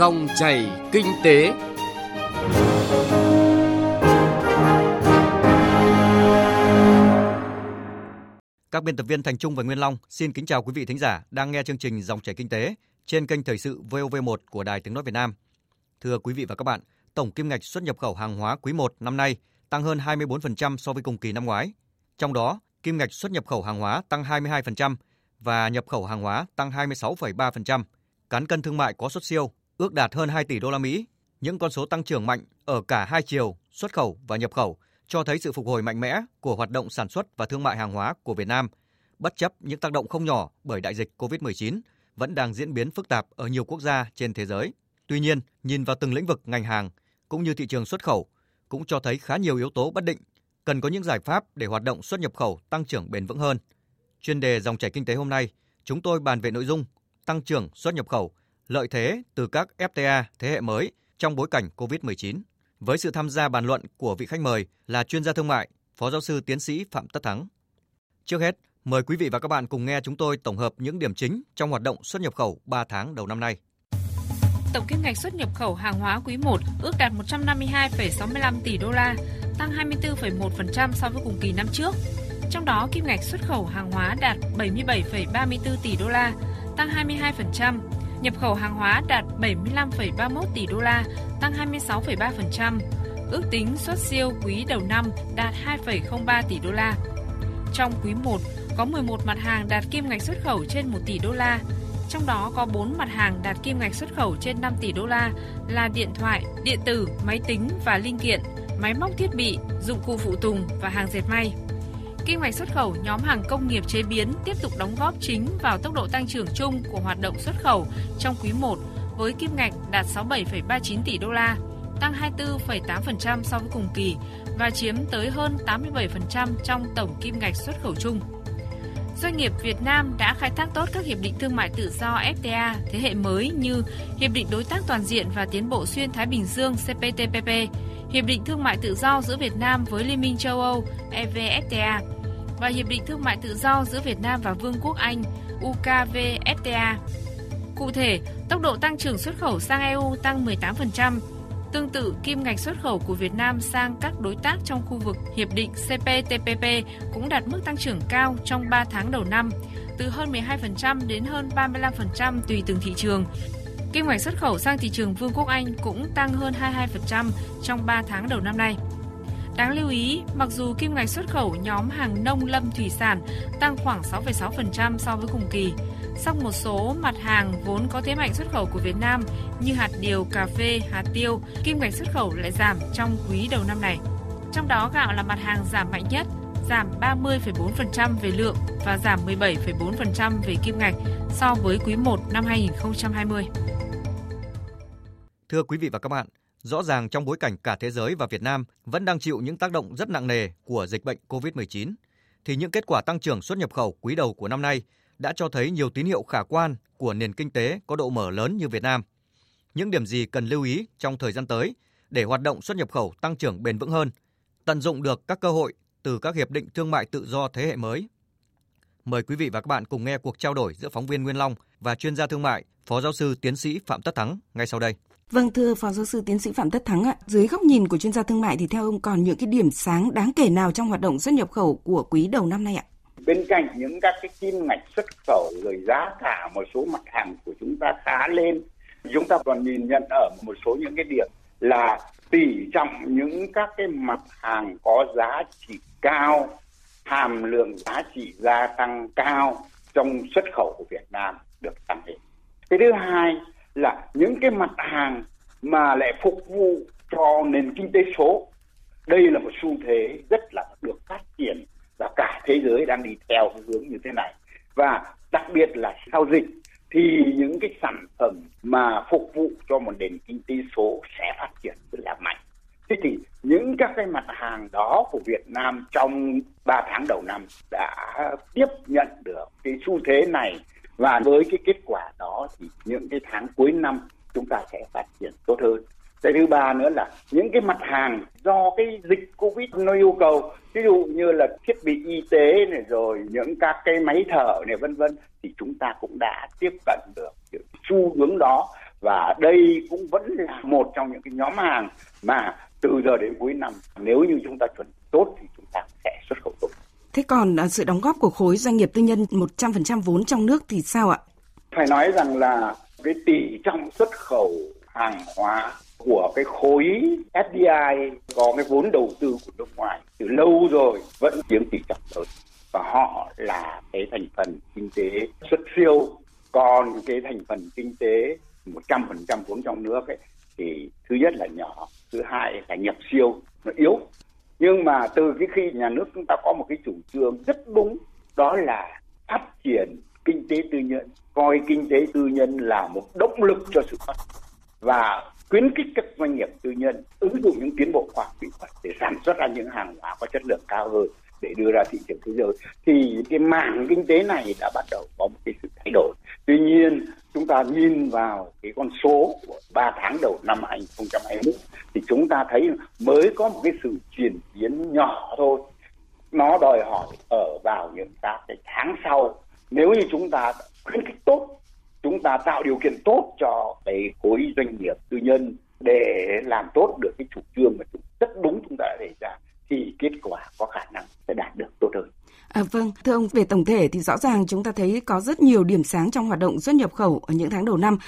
Dòng chảy kinh tế. Các biên tập viên Thành Trung và Nguyên Long xin kính chào quý vị thính giả đang nghe chương trình Dòng chảy kinh tế trên kênh thời sự VOV1 của Đài Tiếng nói Việt Nam. Thưa quý vị và các bạn, tổng kim ngạch xuất nhập khẩu hàng hóa quý 1 năm nay tăng hơn 24% so với cùng kỳ năm ngoái. Trong đó, kim ngạch xuất nhập khẩu hàng hóa tăng 22% và nhập khẩu hàng hóa tăng 26,3%. Cán cân thương mại có xuất siêu ước đạt hơn 2 tỷ đô la Mỹ. Những con số tăng trưởng mạnh ở cả hai chiều, xuất khẩu và nhập khẩu, cho thấy sự phục hồi mạnh mẽ của hoạt động sản xuất và thương mại hàng hóa của Việt Nam, bất chấp những tác động không nhỏ bởi đại dịch COVID-19 vẫn đang diễn biến phức tạp ở nhiều quốc gia trên thế giới. Tuy nhiên, nhìn vào từng lĩnh vực ngành hàng cũng như thị trường xuất khẩu cũng cho thấy khá nhiều yếu tố bất định, cần có những giải pháp để hoạt động xuất nhập khẩu tăng trưởng bền vững hơn. Chuyên đề Dòng chảy kinh tế hôm nay, chúng tôi bàn về nội dung tăng trưởng xuất nhập khẩu, lợi thế từ các FTA thế hệ mới trong bối cảnh COVID-19. Với sự tham gia bàn luận của vị khách mời là chuyên gia thương mại, Phó Giáo sư Tiến sĩ Phạm Tất Thắng. Trước hết, mời quý vị và các bạn cùng nghe chúng tôi tổng hợp những điểm chính trong hoạt động xuất nhập khẩu 3 tháng đầu năm nay. Tổng kim ngạch xuất nhập khẩu hàng hóa quý 1 ước đạt 152,65 tỷ đô la, tăng 24,1% so với cùng kỳ năm trước. Trong đó, kim ngạch xuất khẩu hàng hóa đạt 77,34 tỷ đô la, tăng 22%, nhập khẩu hàng hóa đạt 75,31 tỷ đô la, tăng 26,3%, ước tính xuất siêu quý đầu năm đạt 2,03 tỷ đô la. Trong quý 1, có 11 mặt hàng đạt kim ngạch xuất khẩu trên 1 tỷ đô la, trong đó có 4 mặt hàng đạt kim ngạch xuất khẩu trên 5 tỷ đô la là điện thoại, điện tử, máy tính và linh kiện, máy móc thiết bị, dụng cụ phụ tùng và hàng dệt may. Kim ngạch xuất khẩu nhóm hàng công nghiệp chế biến tiếp tục đóng góp chính vào tốc độ tăng trưởng chung của hoạt động xuất khẩu trong quý 1 với kim ngạch đạt 67,39 tỷ đô la, tăng 24,8% so với cùng kỳ và chiếm tới hơn 87% trong tổng kim ngạch xuất khẩu chung. Doanh nghiệp Việt Nam đã khai thác tốt các hiệp định thương mại tự do FTA thế hệ mới như Hiệp định Đối tác Toàn diện và Tiến bộ Xuyên Thái Bình Dương CPTPP, Hiệp định Thương mại tự do giữa Việt Nam với Liên minh châu Âu EVFTA và Hiệp định Thương mại tự do giữa Việt Nam và Vương quốc Anh UKFTA. Cụ thể, tốc độ tăng trưởng xuất khẩu sang EU tăng 18%. Tương tự, kim ngạch xuất khẩu của Việt Nam sang các đối tác trong khu vực Hiệp định CPTPP cũng đạt mức tăng trưởng cao trong 3 tháng đầu năm, từ hơn 12% đến hơn 35% tùy từng thị trường. Kim ngạch xuất khẩu sang thị trường Vương quốc Anh cũng tăng hơn 22% trong 3 tháng đầu năm nay. Đáng lưu ý, mặc dù kim ngạch xuất khẩu nhóm hàng nông lâm thủy sản tăng khoảng 6,6% so với cùng kỳ, song một số mặt hàng vốn có thế mạnh xuất khẩu của Việt Nam như hạt điều, cà phê, hạt tiêu, kim ngạch xuất khẩu lại giảm trong quý đầu năm này. Trong đó, gạo là mặt hàng giảm mạnh nhất, giảm 30,4% về lượng và giảm 17,4% về kim ngạch so với quý 1 năm 2020. Thưa quý vị và các bạn, rõ ràng trong bối cảnh cả thế giới và Việt Nam vẫn đang chịu những tác động rất nặng nề của dịch bệnh COVID-19, thì những kết quả tăng trưởng xuất nhập khẩu quý đầu của năm nay đã cho thấy nhiều tín hiệu khả quan của nền kinh tế có độ mở lớn như Việt Nam. Những điểm gì cần lưu ý trong thời gian tới để hoạt động xuất nhập khẩu tăng trưởng bền vững hơn, tận dụng được các cơ hội từ các hiệp định thương mại tự do thế hệ mới? Mời quý vị và các bạn cùng nghe cuộc trao đổi giữa phóng viên Nguyên Long và chuyên gia thương mại, Phó Giáo sư Tiến sĩ Phạm Tất Thắng ngay sau đây. Vâng, thưa Phó Giáo sư Tiến sĩ Phạm Tất Thắng ạ, dưới góc nhìn của chuyên gia thương mại thì theo ông còn những cái điểm sáng đáng kể nào trong hoạt động xuất nhập khẩu của quý đầu năm nay ạ? Bên cạnh những các cái kim ngạch xuất khẩu rồi giá cả một số mặt hàng của chúng ta khá lên, chúng ta còn nhìn nhận ở một số những cái điểm là tỷ trọng những các cái mặt hàng có giá trị cao, hàm lượng giá trị gia tăng cao trong xuất khẩu của Việt Nam được tăng lên. Cái thứ hai là những cái mặt hàng mà lại phục vụ cho nền kinh tế số. Đây là một xu thế rất là được phát triển và cả thế giới đang đi theo cái hướng như thế này. Và đặc biệt là sau dịch thì những cái sản phẩm mà phục vụ cho một nền kinh tế số sẽ phát triển rất là mạnh. Thế thì những các cái mặt hàng đó của Việt Nam trong 3 tháng đầu năm đã tiếp nhận được cái xu thế này. Và với cái kết quả đó thì những cái tháng cuối năm chúng ta sẽ phát triển tốt hơn. Cái thứ ba nữa là những cái mặt hàng do cái dịch Covid nó yêu cầu, ví dụ như là thiết bị y tế này rồi những các cái máy thở này vân vân, thì chúng ta cũng đã tiếp cận được xu hướng đó Và đây cũng vẫn là một trong những cái nhóm hàng mà từ giờ đến cuối năm, nếu như chúng ta chuẩn bị tốt thì chúng ta sẽ xuất khẩu tốt. Thế còn sự đóng góp của khối doanh nghiệp tư nhân 100% vốn trong nước thì sao ạ? Phải nói rằng là cái tỷ trọng xuất khẩu hàng hóa của cái khối FDI có cái vốn đầu tư của nước ngoài từ lâu rồi vẫn chiếm tỷ trọng lớn, và họ là cái thành phần kinh tế xuất siêu. Còn cái thành phần kinh tế 100% vốn trong nước ấy, thì thứ nhất là nhỏ, thứ hai là nhập siêu nó yếu. Nhưng mà từ cái khi nhà nước chúng ta có một cái chủ trương rất đúng, đó là phát triển kinh tế tư nhân, coi kinh tế tư nhân là một động lực cho sự phát triển và khuyến khích các doanh nghiệp tư nhân ứng dụng những tiến bộ khoa học kỹ thuật để sản xuất ra những hàng hóa có chất lượng cao hơn để đưa ra thị trường thế giới, thì cái mảng kinh tế này đã bắt đầu có một cái sự thay đổi. Tuy nhiên, chúng ta nhìn vào cái con số của 3 tháng đầu năm 2021 thì chúng ta thấy mới có một cái sự chuyển biến nhỏ thôi. Nó đòi hỏi ở vào những cái tháng sau, nếu như chúng ta khuyến khích tốt, chúng ta tạo điều kiện tốt cho cái khối doanh nghiệp tư nhân để làm tốt được cái chủ trương mà rất đúng chúng ta đã đề ra, thì kết quả có khả năng sẽ đạt được tốt hơn. Vâng, thưa ông, về tổng thể thì rõ ràng chúng ta thấy có rất nhiều điểm sáng trong hoạt động xuất nhập khẩu ở những tháng đầu năm.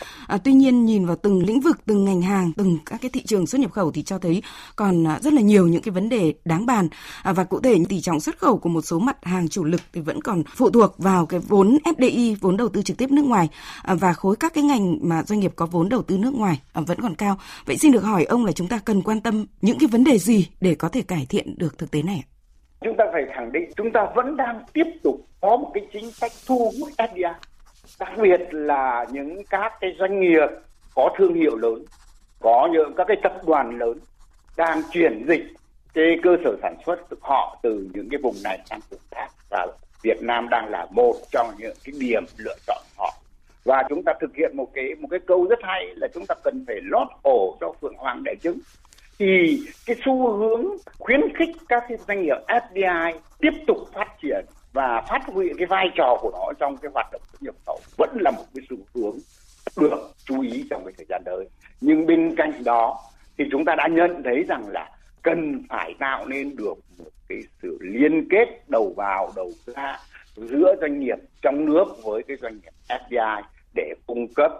Tuy nhiên, nhìn vào từng lĩnh vực, từng ngành hàng, từng các cái thị trường xuất nhập khẩu thì cho thấy còn rất là nhiều những cái vấn đề đáng bàn. Và cụ thể, tỷ trọng xuất khẩu của một số mặt hàng chủ lực thì vẫn còn phụ thuộc vào cái vốn FDI, vốn đầu tư trực tiếp nước ngoài, và khối các cái ngành mà doanh nghiệp có vốn đầu tư nước ngoài vẫn còn cao. Vậy xin được hỏi ông là chúng ta cần quan tâm những cái vấn đề gì để có thể cải thiện được thực tế này? Chúng ta phải khẳng định chúng ta vẫn đang tiếp tục có một cái chính sách thu hút FDI, đặc biệt là những các cái doanh nghiệp có thương hiệu lớn, có những các cái tập đoàn lớn đang chuyển dịch cái cơ sở sản xuất của họ từ những cái vùng này sang vùng khác, và Việt Nam đang là một trong những cái điểm lựa chọn họ. Và chúng ta thực hiện một cái câu rất hay là chúng ta cần phải lót ổ cho phượng hoàng đẻ trứng. Thì cái xu hướng khuyến khích các cái doanh nghiệp FDI tiếp tục phát triển và phát huy cái vai trò của nó trong cái hoạt động xuất nhập khẩu vẫn là một cái xu hướng được chú ý trong cái thời gian tới. Nhưng bên cạnh đó thì chúng ta đã nhận thấy rằng là cần phải tạo nên được một cái sự liên kết đầu vào đầu ra giữa doanh nghiệp trong nước với cái doanh nghiệp FDI để cung cấp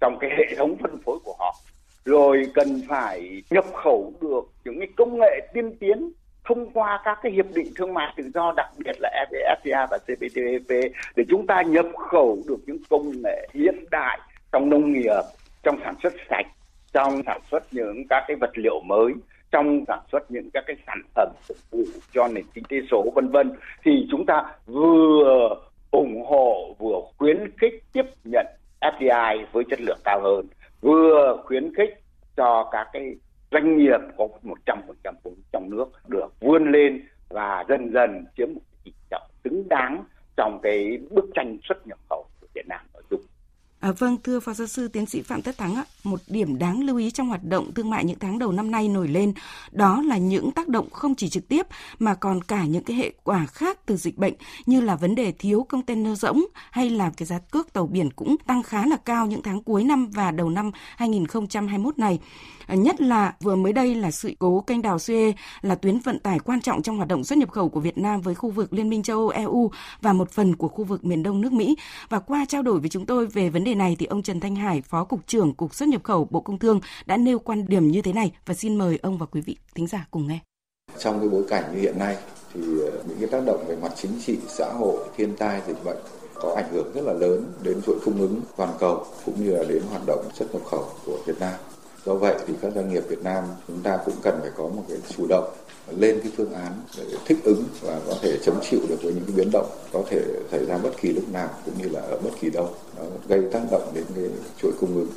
trong cái hệ thống phân phối của họ. Rồi cần phải nhập khẩu được những cái công nghệ tiên tiến thông qua các cái hiệp định thương mại tự do, đặc biệt là EVFTA và CPTPP, để chúng ta nhập khẩu được những công nghệ hiện đại trong nông nghiệp, trong sản xuất sạch, trong sản xuất những các cái vật liệu mới, trong sản xuất những các cái sản phẩm phục vụ cho nền kinh tế số vân vân. Thì chúng ta vừa ủng hộ, vừa khuyến khích tiếp nhận FDI với chất lượng cao hơn, vừa khuyến khích cho các cái doanh nghiệp có 100% vốn trong nước được vươn lên và dần dần chiếm một tỷ trọng xứng đáng trong cái bức tranh xuất nhập khẩu của Việt Nam nói chung. Vâng, thưa Phó Giáo sư Tiến sĩ Phạm Tất Thắng ạ, một điểm đáng lưu ý trong hoạt động thương mại những tháng đầu năm nay nổi lên đó là những tác động không chỉ trực tiếp mà còn cả những cái hệ quả khác từ dịch bệnh, như là vấn đề thiếu container rỗng hay là cái giá cước tàu biển cũng tăng khá là cao những tháng cuối năm và đầu năm 2021 này. Nhất là vừa mới đây là sự cố kênh đào Suez, là tuyến vận tải quan trọng trong hoạt động xuất nhập khẩu của Việt Nam với khu vực Liên minh châu Âu EU và một phần của khu vực miền đông nước Mỹ. Và qua trao đổi với chúng tôi về vấn đề này thì ông Trần Thanh Hải, Phó Cục trưởng Cục xuất nhập khẩu Bộ Công Thương đã nêu quan điểm như thế này, và xin mời ông và quý vị thính giả cùng nghe. Trong cái bối cảnh như hiện nay thì những cái tác động về mặt chính trị, xã hội, thiên tai, dịch bệnh có ảnh hưởng rất là lớn đến chuỗi cung ứng toàn cầu cũng như là đến hoạt động xuất nhập khẩu của Việt Nam. Do vậy thì các doanh nghiệp Việt Nam chúng ta cũng cần phải có một cái chủ động lên cái phương án để thích ứng và có thể chống chịu được với những cái biến động có thể xảy ra bất kỳ lúc nào cũng như là ở bất kỳ đâu. Nó gây tác động đến cái chuỗi cung ứng.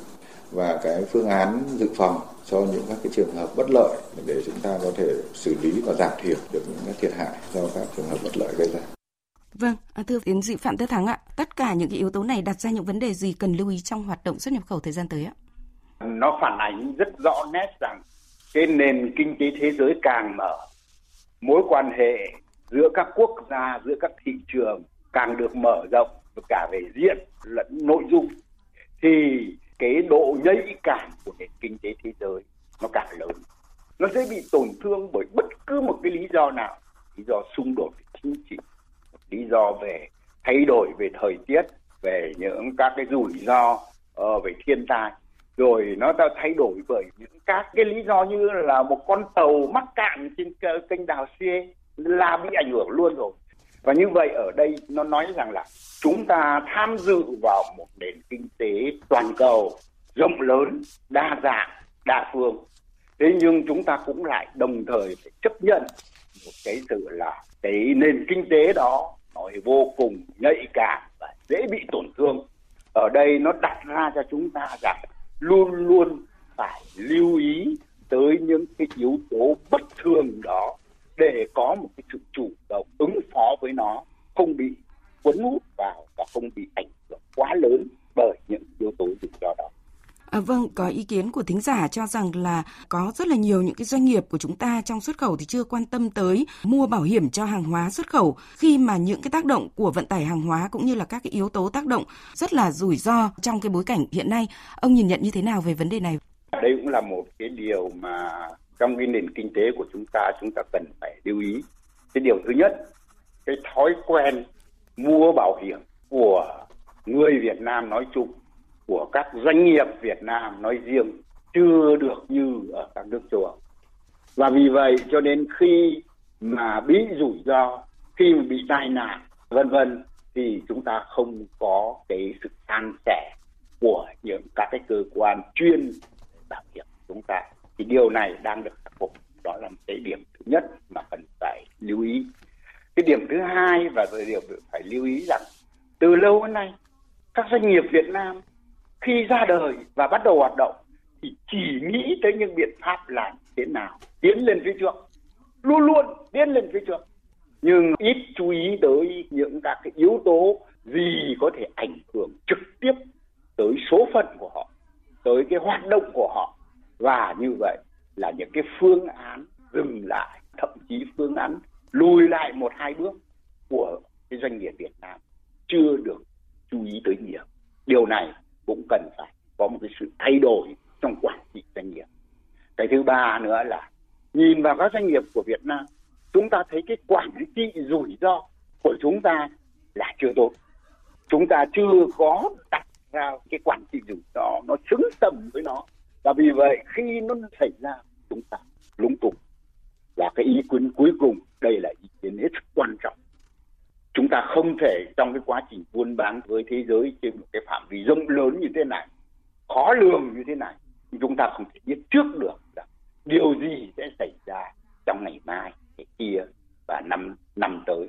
Và cái phương án dự phòng cho những các cái trường hợp bất lợi để chúng ta có thể xử lý và giảm thiểu được những cái thiệt hại do các trường hợp bất lợi gây ra. Vâng, thưa tiến sĩ Phạm Tất Thắng ạ, tất cả những cái yếu tố này đặt ra những vấn đề gì cần lưu ý trong hoạt động xuất nhập khẩu thời gian tới ạ? Nó phản ánh rất rõ nét rằng cái nền kinh tế thế giới càng mở, mối quan hệ giữa các quốc gia, giữa các thị trường càng được mở rộng cả về diện lẫn nội dung, thì cái độ nhạy cảm của nền kinh tế thế giới nó càng lớn. Nó dễ bị tổn thương bởi bất cứ một cái lý do nào, lý do xung đột về chính trị, lý do về thay đổi về thời tiết, về những các cái rủi ro về thiên tai, rồi nó thay đổi bởi những các cái lý do như là một con tàu mắc cạn trên kênh đào Suez là bị ảnh hưởng luôn rồi. Và như vậy ở đây nó nói rằng là chúng ta tham dự vào một nền kinh tế toàn cầu rộng lớn, đa dạng, đa phương. Thế nhưng chúng ta cũng lại đồng thời phải chấp nhận một cái sự là cái nền kinh tế đó nó vô cùng nhạy cảm và dễ bị tổn thương. Ở đây nó đặt ra cho chúng ta rằng luôn luôn phải lưu ý tới những cái yếu tố bất thường đó để có một cái sự chủ động ứng phó với nó, không bị cuốn hút vào và không bị ảnh hưởng quá lớn bởi những yếu tố rủi ro đó. Vâng, có ý kiến của thính giả cho rằng là có rất là nhiều những cái doanh nghiệp của chúng ta trong xuất khẩu thì chưa quan tâm tới mua bảo hiểm cho hàng hóa xuất khẩu khi mà những cái tác động của vận tải hàng hóa cũng như là các cái yếu tố tác động rất là rủi ro trong cái bối cảnh hiện nay. Ông nhìn nhận như thế nào về vấn đề này? Đây cũng là một cái điều mà trong cái nền kinh tế của chúng ta cần phải lưu ý. Cái điều thứ nhất, cái thói quen mua bảo hiểm của người Việt Nam nói chung, của các doanh nghiệp Việt Nam nói riêng chưa được như ở các nước châu Âu. Và vì vậy cho nên khi mà bị rủi ro, khi mà bị tai nạn vân vân thì chúng ta không có cái sự san sẻ của những các cái cơ quan chuyên bảo hiểm của chúng ta. Thì điều này đang được khắc phục, đó là cái điểm thứ nhất mà cần phải lưu ý. Cái điểm thứ hai và điều phải lưu ý rằng từ lâu đến nay các doanh nghiệp Việt Nam khi ra đời và bắt đầu hoạt động thì chỉ nghĩ tới những biện pháp làm thế nào tiến lên phía trước, luôn luôn tiến lên phía trước, nhưng ít chú ý tới những các cái yếu tố gì có thể ảnh hưởng trực tiếp tới số phận của họ, tới cái hoạt động của họ. Và như vậy là những cái phương án dừng lại, thậm chí phương án lùi lại một hai bước của cái doanh nghiệp Việt Nam chưa được chú ý tới nhiều. Điều này cũng cần phải có một cái sự thay đổi trong quản trị doanh nghiệp. Cái thứ ba nữa là nhìn vào các doanh nghiệp của Việt Nam, chúng ta thấy cái quản trị rủi ro của chúng ta là chưa tốt. Chúng ta chưa có đặt ra cái quản trị rủi ro nó xứng tầm với nó. Và vì vậy khi nó xảy ra chúng ta lúng túng. Và cái ý kiến cuối cùng, đây là ý kiến hết sức quan trọng. Chúng ta không thể trong cái quá trình buôn bán với thế giới trên một cái phạm vi rộng lớn như thế này, khó lường như thế này, chúng ta không thể biết trước được là điều gì sẽ xảy ra trong ngày mai, ngày kia và năm tới.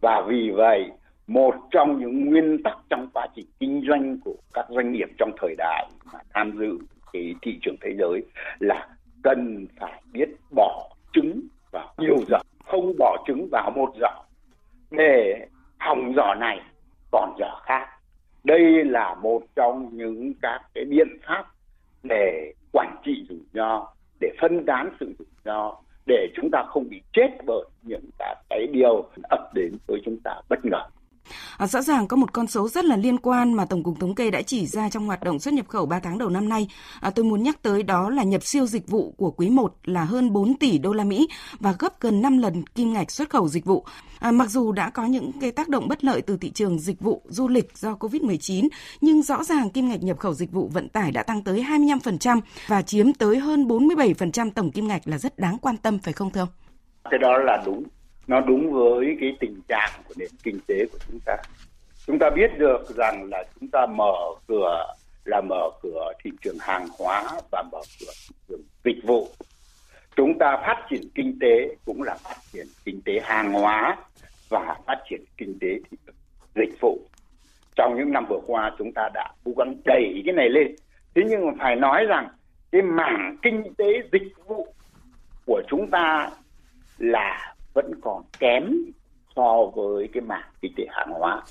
Và vì vậy, một trong những nguyên tắc trong quá trình kinh doanh của các doanh nghiệp trong thời đại mà tham dự cái thị trường thế giới là cần phải biết bỏ trứng vào nhiều giỏ, không bỏ trứng vào một giỏ. Để hỏng giỏ này còn giỏ khác. Đây là một trong những các cái biện pháp để quản trị rủi ro, để phân tán sự rủi ro, để chúng ta không bị chết bởi những cái điều ập đến với chúng ta bất ngờ. Rõ ràng có một con số rất là liên quan mà Tổng cục Thống kê đã chỉ ra trong hoạt động xuất nhập khẩu 3 tháng đầu năm nay. Tôi muốn nhắc tới đó là nhập siêu dịch vụ của quý 1 là hơn 4 tỷ đô la Mỹ và gấp gần 5 lần kim ngạch xuất khẩu dịch vụ. Mặc dù đã có những cái tác động bất lợi từ thị trường dịch vụ du lịch do Covid-19, nhưng rõ ràng kim ngạch nhập khẩu dịch vụ vận tải đã tăng tới 25% và chiếm tới hơn 47% tổng kim ngạch là rất đáng quan tâm, phải không thưa ông? Cái đó là đúng. Nó đúng với cái tình trạng của nền kinh tế của chúng ta. Chúng ta biết được rằng là chúng ta mở cửa thị trường hàng hóa và mở cửa thị trường dịch vụ. Chúng ta phát triển kinh tế cũng là phát triển kinh tế hàng hóa và phát triển kinh tế thị trường dịch vụ. Trong những năm vừa qua chúng ta đã cố gắng đẩy cái này lên. Thế nhưng mà phải nói rằng cái mảng kinh tế dịch vụ của chúng ta là vẫn còn kém so với cái mảng kinh tế hàng hóa.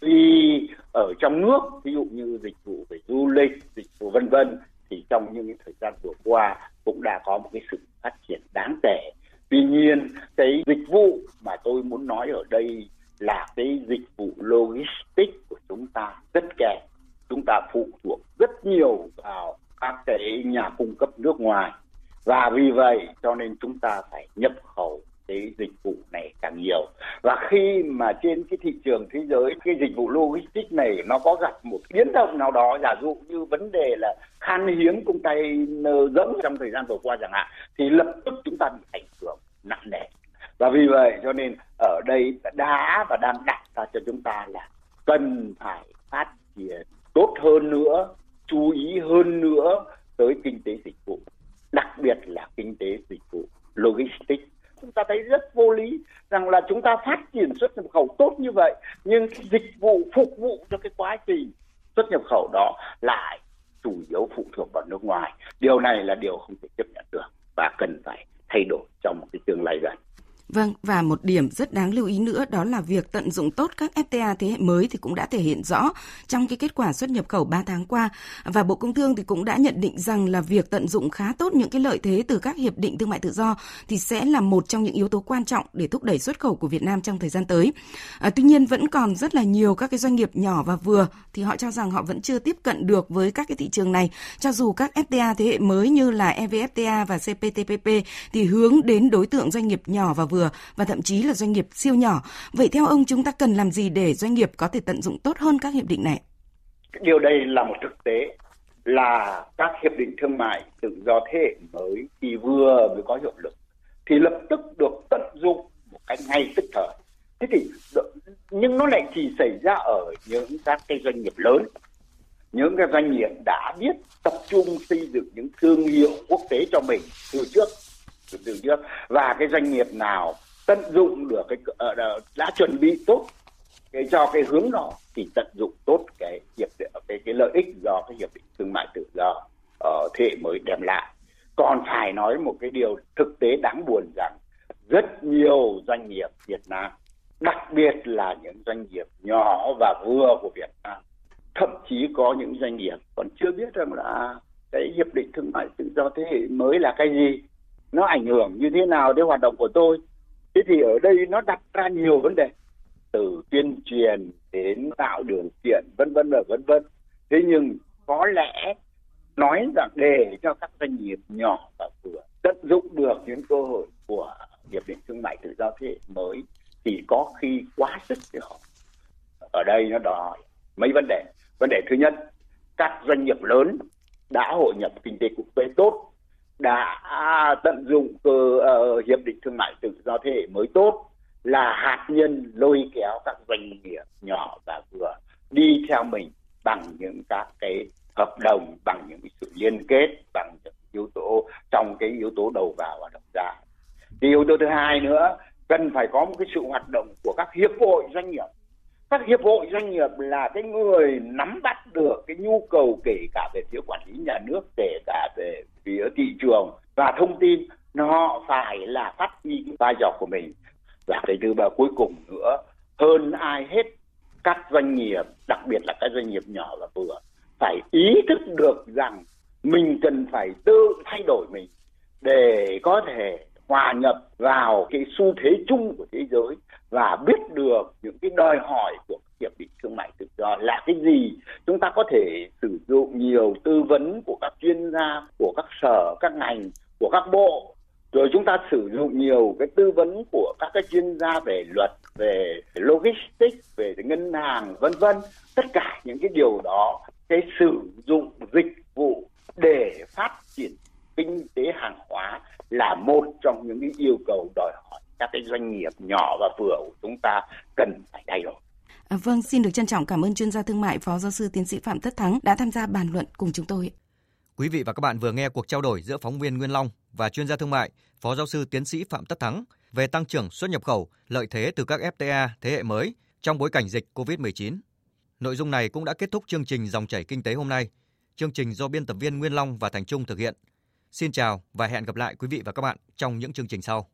Vì ở trong nước, ví dụ như dịch vụ về du lịch, dịch vụ vân vân, thì trong những thời gian vừa qua cũng đã có một cái sự phát triển đáng kể. Tuy nhiên, cái dịch vụ mà tôi muốn nói ở đây là cái dịch vụ logistics của chúng ta rất kém. Chúng ta phụ thuộc rất nhiều nhiều vào các cái nhà cung cấp nước ngoài, và vì vậy cho nên chúng ta phải nhập khẩu cái dịch vụ này càng nhiều. Và khi mà trên cái thị trường thế giới cái dịch vụ logistics này nó có gặp một biến động nào đó, giả dụ như vấn đề là khan hiếm container rỗng trong thời gian vừa qua chẳng hạn, thì lập tức chúng ta bị ảnh hưởng nặng nề. Và vì vậy cho nên ở đây đã và đang đặt ra cho chúng ta là cần phải phát triển tốt hơn nữa, chú ý hơn nữa tới kinh tế dịch vụ, đặc biệt là kinh tế dịch vụ logistics. Chúng ta thấy rất vô lý rằng là chúng ta phát triển xuất nhập khẩu tốt như vậy, nhưng dịch vụ phục vụ cho cái quá trình xuất nhập khẩu đó lại chủ yếu phụ thuộc vào nước ngoài. Điều này là điều không thể chấp nhận được và cần phải thay đổi trong một cái tương lai gần. Vâng, và một điểm rất đáng lưu ý nữa đó là việc tận dụng tốt các FTA thế hệ mới thì cũng đã thể hiện rõ trong cái kết quả xuất nhập khẩu 3 tháng qua. Và Bộ Công Thương thì cũng đã nhận định rằng là việc tận dụng khá tốt những cái lợi thế từ các hiệp định thương mại tự do thì sẽ là một trong những yếu tố quan trọng để thúc đẩy xuất khẩu của Việt Nam trong thời gian tới. Tuy nhiên vẫn còn rất là nhiều các cái doanh nghiệp nhỏ và vừa thì họ cho rằng họ vẫn chưa tiếp cận được với các cái thị trường này, cho dù các FTA thế hệ mới như là EVFTA và CPTPP thì hướng đến đối tượng doanh nghiệp nhỏ và vừa và thậm chí là doanh nghiệp siêu nhỏ. Vậy theo ông, chúng ta cần làm gì để doanh nghiệp có thể tận dụng tốt hơn các hiệp định này? Điều đây là một thực tế là các hiệp định thương mại tự do thế hệ mới thì vừa mới có hiệu lực thì lập tức được tận dụng một cách ngay tức thời. Thế thì nhưng nó lại chỉ xảy ra ở những các cái doanh nghiệp lớn, những cái doanh nghiệp đã biết tập trung xây dựng những thương hiệu quốc tế cho mình từ trước, và cái doanh nghiệp nào tận dụng được đã chuẩn bị tốt cho cái hướng đó thì tận dụng tốt cái lợi ích do cái hiệp định thương mại tự do thế hệ mới đem lại. Còn phải nói một cái điều thực tế đáng buồn rằng rất nhiều doanh nghiệp Việt Nam, đặc biệt là những doanh nghiệp nhỏ và vừa của Việt Nam, thậm chí có những doanh nghiệp còn chưa biết rằng là cái hiệp định thương mại tự do thế hệ mới là cái gì, nó ảnh hưởng như thế nào đến hoạt động của tôi. Thế thì ở đây nó đặt ra nhiều vấn đề, từ tuyên truyền đến tạo điều kiện vân vân. Thế nhưng có lẽ nói rằng để cho các doanh nghiệp nhỏ và vừa tận dụng được những cơ hội của hiệp định thương mại tự do thế hệ mới thì có khi quá sức với họ. Ở đây nó đòi mấy vấn đề. Vấn đề thứ nhất, các doanh nghiệp lớn đã hội nhập kinh tế quốc tế tốt, đã tận dụng hiệp định thương mại tự do thế hệ mới tốt là hạt nhân lôi kéo các doanh nghiệp nhỏ và vừa đi theo mình bằng những các cái hợp đồng, bằng những sự liên kết, bằng những yếu tố trong cái yếu tố đầu vào và đầu ra. Thì yếu tố thứ hai nữa, cần phải có một cái sự hoạt động của các hiệp hội doanh nghiệp. Các hiệp hội doanh nghiệp là cái người nắm bắt được cái nhu cầu, kể cả về phía quản lý nhà nước, kể cả về phía thị trường và thông tin, họ phải là phát huy vai trò của mình. Và cái thứ ba cuối cùng nữa, hơn ai hết, các doanh nghiệp, đặc biệt là các doanh nghiệp nhỏ và vừa, phải ý thức được rằng mình cần phải tự thay đổi mình để có thể hòa nhập vào cái xu thế chung của thế giới và biết được những cái đòi hỏi của hiệp định thương mại tự do là cái gì. Chúng ta có thể sử dụng nhiều tư vấn của các chuyên gia, của các sở, các ngành, của các bộ, rồi chúng ta sử dụng nhiều cái tư vấn của các cái chuyên gia về luật, về logistics, về ngân hàng vân vân. Tất cả những cái điều đó, cái sử dụng dịch vụ để phát triển kinh tế hàng hóa là một trong những yêu cầu đòi hỏi các cái doanh nghiệp nhỏ và vừa của chúng ta cần phải thay đổi. Vâng, xin được trân trọng cảm ơn chuyên gia thương mại Phó Giáo sư Tiến sĩ Phạm Tất Thắng đã tham gia bàn luận cùng chúng tôi. Quý vị và các bạn vừa nghe cuộc trao đổi giữa phóng viên Nguyên Long và chuyên gia thương mại Phó Giáo sư Tiến sĩ Phạm Tất Thắng về tăng trưởng xuất nhập khẩu, lợi thế từ các FTA thế hệ mới trong bối cảnh dịch COVID-19. Nội dung này cũng đã kết thúc chương trình Dòng chảy kinh tế hôm nay. Chương trình do biên tập viên Nguyên Long và Thành Trung thực hiện. Xin chào và hẹn gặp lại quý vị và các bạn trong những chương trình sau.